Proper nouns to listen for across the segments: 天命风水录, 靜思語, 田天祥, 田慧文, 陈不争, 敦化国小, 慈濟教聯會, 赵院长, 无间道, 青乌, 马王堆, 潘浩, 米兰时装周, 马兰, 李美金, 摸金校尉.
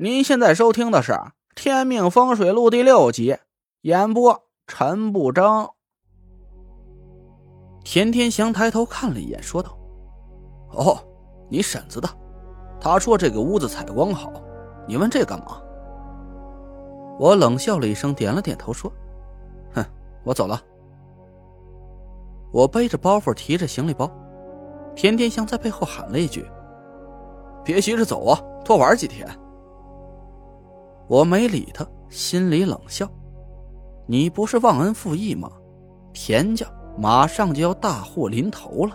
您现在收听的是《天命风水录》第6集，演播陈不争。田天祥抬头看了一眼，说道：“哦，你婶子的，他说这个屋子采光好，你问这干嘛？”我冷笑了一声，点了点头，说：“哼，我走了。”我背着包袱，提着行李包，田天祥在背后喊了一句：“别急着走啊，多玩几天。”我没理他，心里冷笑，你不是忘恩负义吗？田家马上就要大祸临头了。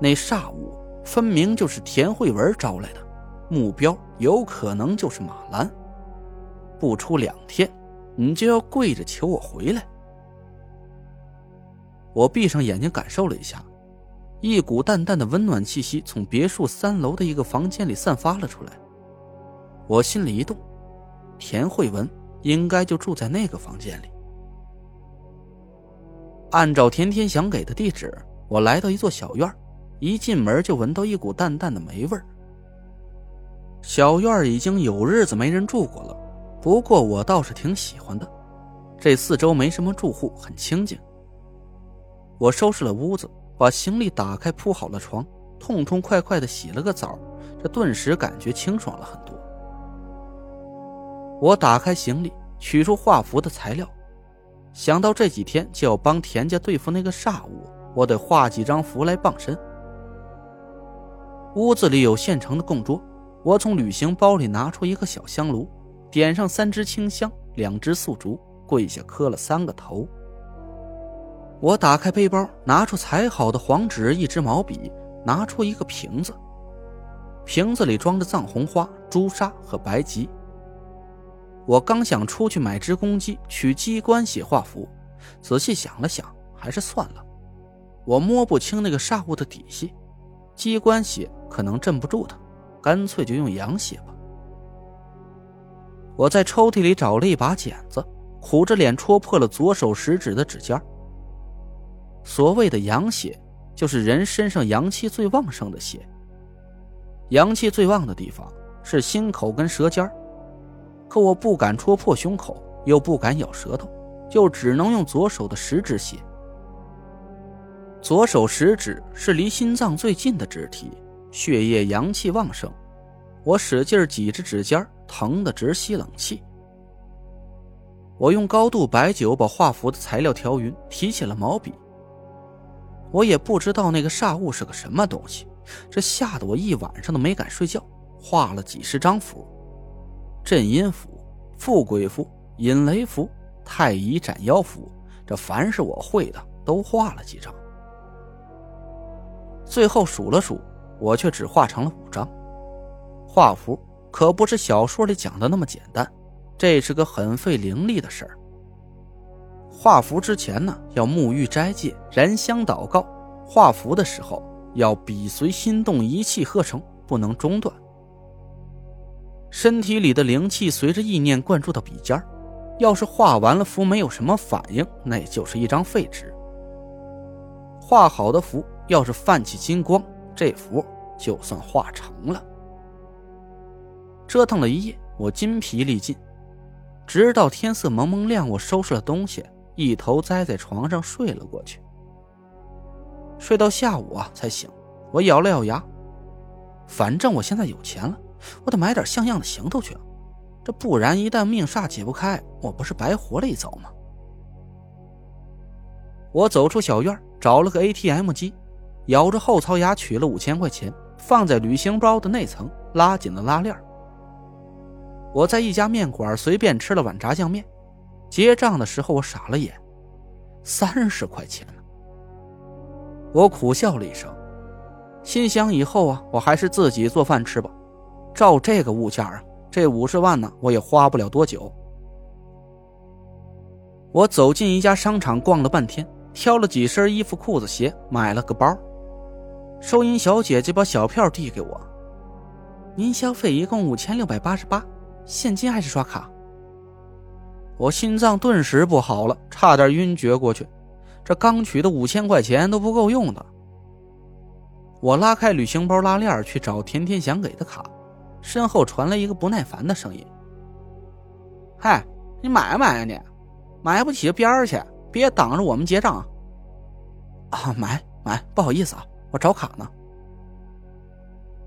那煞物分明就是田慧文招来的，目标有可能就是马兰。不出2天，你就要跪着求我回来。我闭上眼睛感受了一下，一股淡淡的温暖气息从别墅3楼的一个房间里散发了出来。我心里一动，田慧文应该就住在那个房间里。按照田天祥给的地址，我来到一座小院，一进门就闻到一股淡淡的霉味儿。小院已经有日子没人住过了，不过我倒是挺喜欢的，这4周没什么住户，很清静。我收拾了屋子，把行李打开，铺好了床，痛痛快快地洗了个澡，这顿时感觉清爽了很多。我打开行李，取出画符的材料，想到这几天就要帮田家对付那个煞物，我得画几张符来傍身。屋子里有现成的供桌，我从旅行包里拿出一个小香炉，点上3支清香，2支素烛，跪下磕了3个头。我打开背包，拿出裁好的黄纸、一支毛笔，拿出一个瓶子，瓶子里装着藏红花、朱砂和白芨。我刚想出去买只公鸡，取鸡冠写画符，仔细想了想，还是算了。我摸不清那个煞物的底细，鸡冠血可能镇不住它，干脆就用阳血吧。我在抽屉里找了一把剪子，苦着脸戳破了左手食指的指尖。所谓的阳血，就是人身上阳气最旺盛的血。阳气最旺的地方是心口跟舌尖，可我不敢戳破胸口，又不敢咬舌头，就只能用左手的食指写。左手食指是离心脏最近的指体，血液阳气旺盛，我使劲挤着指尖，疼得直吸冷气。我用高度白酒把画符的材料调匀，提起了毛笔。我也不知道那个煞物是个什么东西，这吓得我一晚上都没敢睡觉，画了几10张符。镇阴符、富贵符、引雷符、太乙斩妖符，这凡是我会的都画了几张。最后数了数，我却只画成了5张。画符可不是小说里讲的那么简单，这是个很费灵力的事儿。画符之前呢，要沐浴斋戒、燃香祷告；画符的时候要笔随心动，一气呵成，不能中断。身体里的灵气随着意念灌注到笔尖，要是画完了符没有什么反应，那也就是一张废纸。画好的符要是泛起金光，这符就算画成了。折腾了一夜，我筋疲力尽，直到天色蒙蒙亮，我收拾了东西，一头栽在床上睡了过去。睡到下午才醒，我咬了咬牙，反正我现在有钱了，我得买点像样的行头去，这不然一旦命煞解不开，我不是白活了一遭吗？我走出小院，找了个 ATM 机，咬着后槽牙取了5000块钱，放在旅行包的内层，拉紧了拉链。我在一家面馆随便吃了碗炸酱面，结账的时候我傻了眼，30块钱了。我苦笑了一声，心想以后我还是自己做饭吃吧，照这个物价这50万呢，我也花不了多久。我走进一家商场，逛了半天，挑了几身衣服、裤子、鞋，买了个包。收银小姐姐把小票递给我：“您消费一共5688，现金还是刷卡？”我心脏顿时不好了，差点晕厥过去，这刚取的5000块钱都不够用的。我拉开旅行包拉链，去找田天祥给的卡，身后传来一个不耐烦的声音：“嗨，你买买啊你，买不起边去，别挡着我们结账啊！”“啊，买，不好意思啊，我找卡呢。”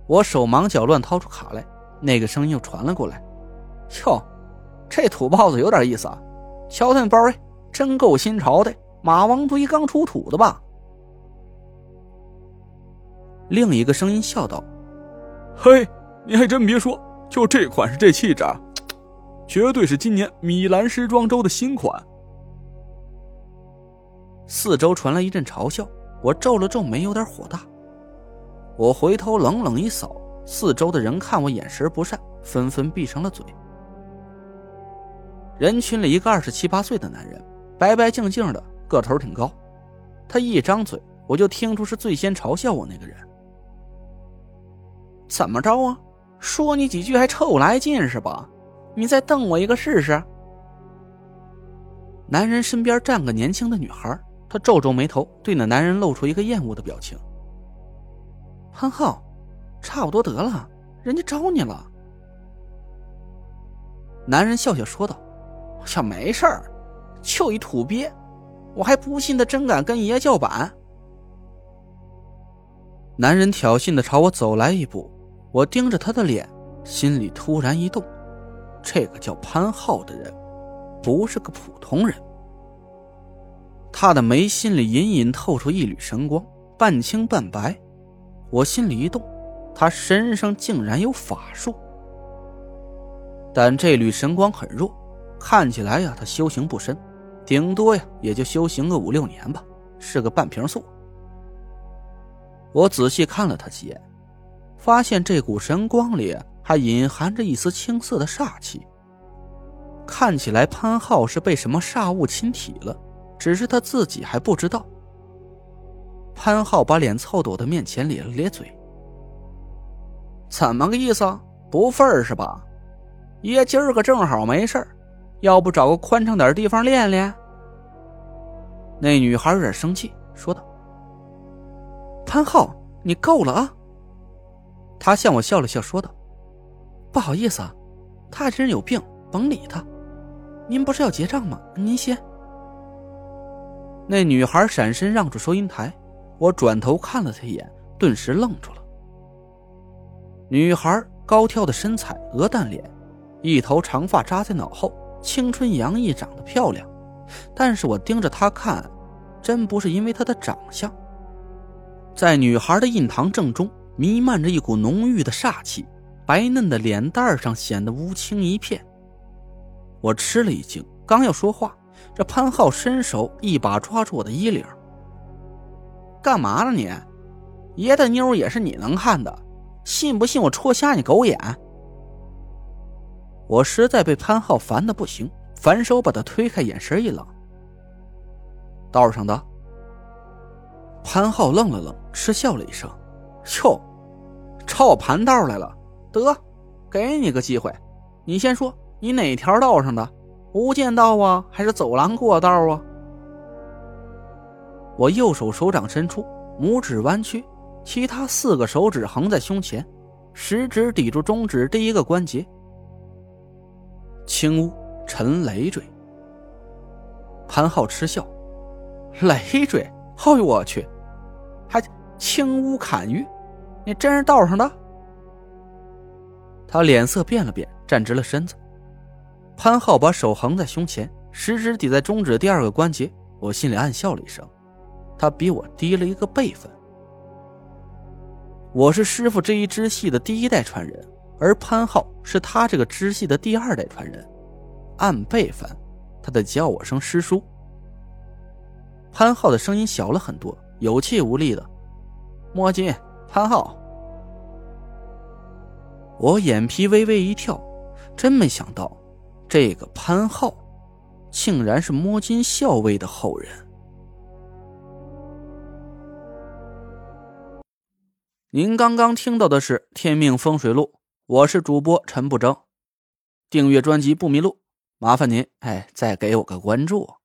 我手忙脚乱掏出卡来，那个声音又传了过来：“哟，这土包子有点意思啊，瞧他那包哎，真够新潮的，马王堆刚出土的吧？”另一个声音笑道：“嘿，你还真别说，就这款是这气质，绝对是今年米兰时装周的新款。”四周传来一阵嘲笑，我皱了皱眉，有点火大。我回头冷冷一扫，四周的人看我眼神不善，纷纷闭上了嘴。人群里一个27、8岁的男人，白白净净的，个头挺高。他一张嘴，我就听出是最先嘲笑我那个人。“怎么着啊？说你几句还臭来劲是吧？你再瞪我一个试试。”男人身边站个年轻的女孩，她皱皱眉头，对那男人露出一个厌恶的表情。“潘浩，差不多得了，人家招你了。”男人笑笑说道：“呀，没事儿，就一土鳖，我还不信他真敢跟爷叫板。”男人挑衅地朝我走来一步，我盯着他的脸，心里突然一动，这个叫潘浩的人不是个普通人。他的眉心里隐隐透出一缕神光，半青半白。我心里一动，他身上竟然有法术。但这缕神光很弱，看起来呀，他修行不深，顶多呀也就修行个5、6年吧，是个半瓶素。我仔细看了他几眼，发现这股神光里还隐含着一丝青色的煞气。看起来潘浩是被什么煞物侵体了，只是他自己还不知道。潘浩把脸凑到我的面前，咧了咧嘴：“怎么个意思啊？不忿儿是吧？爷今儿个正好没事儿，要不找个宽敞点的地方练练？”那女孩有点生气，说道：“潘浩，你够了啊！”他向我笑了笑，说道：“不好意思啊，他这人有病，甭理他。您不是要结账吗？您先。”那女孩闪身让出收银台，我转头看了她一眼，顿时愣住了。女孩高挑的身材，鹅蛋脸，一头长发扎在脑后，青春洋溢，长得漂亮。但是我盯着她看，真不是因为她的长相。在女孩的印堂正中弥漫着一股浓郁的煞气，白嫩的脸蛋上显得乌青一片。我吃了一惊，刚要说话，这潘浩伸手一把抓住我的衣领：“干嘛呢你？爷的妞也是你能看的，信不信我戳瞎你狗眼？”我实在被潘浩烦得不行，反手把他推开，眼神一冷：“道上的。”潘浩愣了愣，嗤笑了一声：“哟，朝我盘道来了？得，给你个机会，你先说你哪条道上的？无间道啊，还是走廊过道啊？”我右手手掌伸出，拇指弯曲，其他4个手指横在胸前，食指抵住中指第一个关节。青乌沉累赘。潘浩嗤笑：“累赘？哎呦我去！还青乌砍鱼，你真是道上的？”他脸色变了变，站直了身子。潘浩把手横在胸前，食指抵在中指第2个关节。我心里暗笑了一声，他比我低了一个辈分。我是师傅这一支系的第1代传人，而潘浩是他这个支系的第2代传人，按辈分他得叫我声师叔。潘浩的声音小了很多，有气无力的：“摸金，潘浩。”我眼皮微微一跳，真没想到这个潘浩竟然是摸金校尉的后人。您刚刚听到的是天命风水录，我是主播陈不争。订阅专辑不迷路，麻烦您再给我个关注。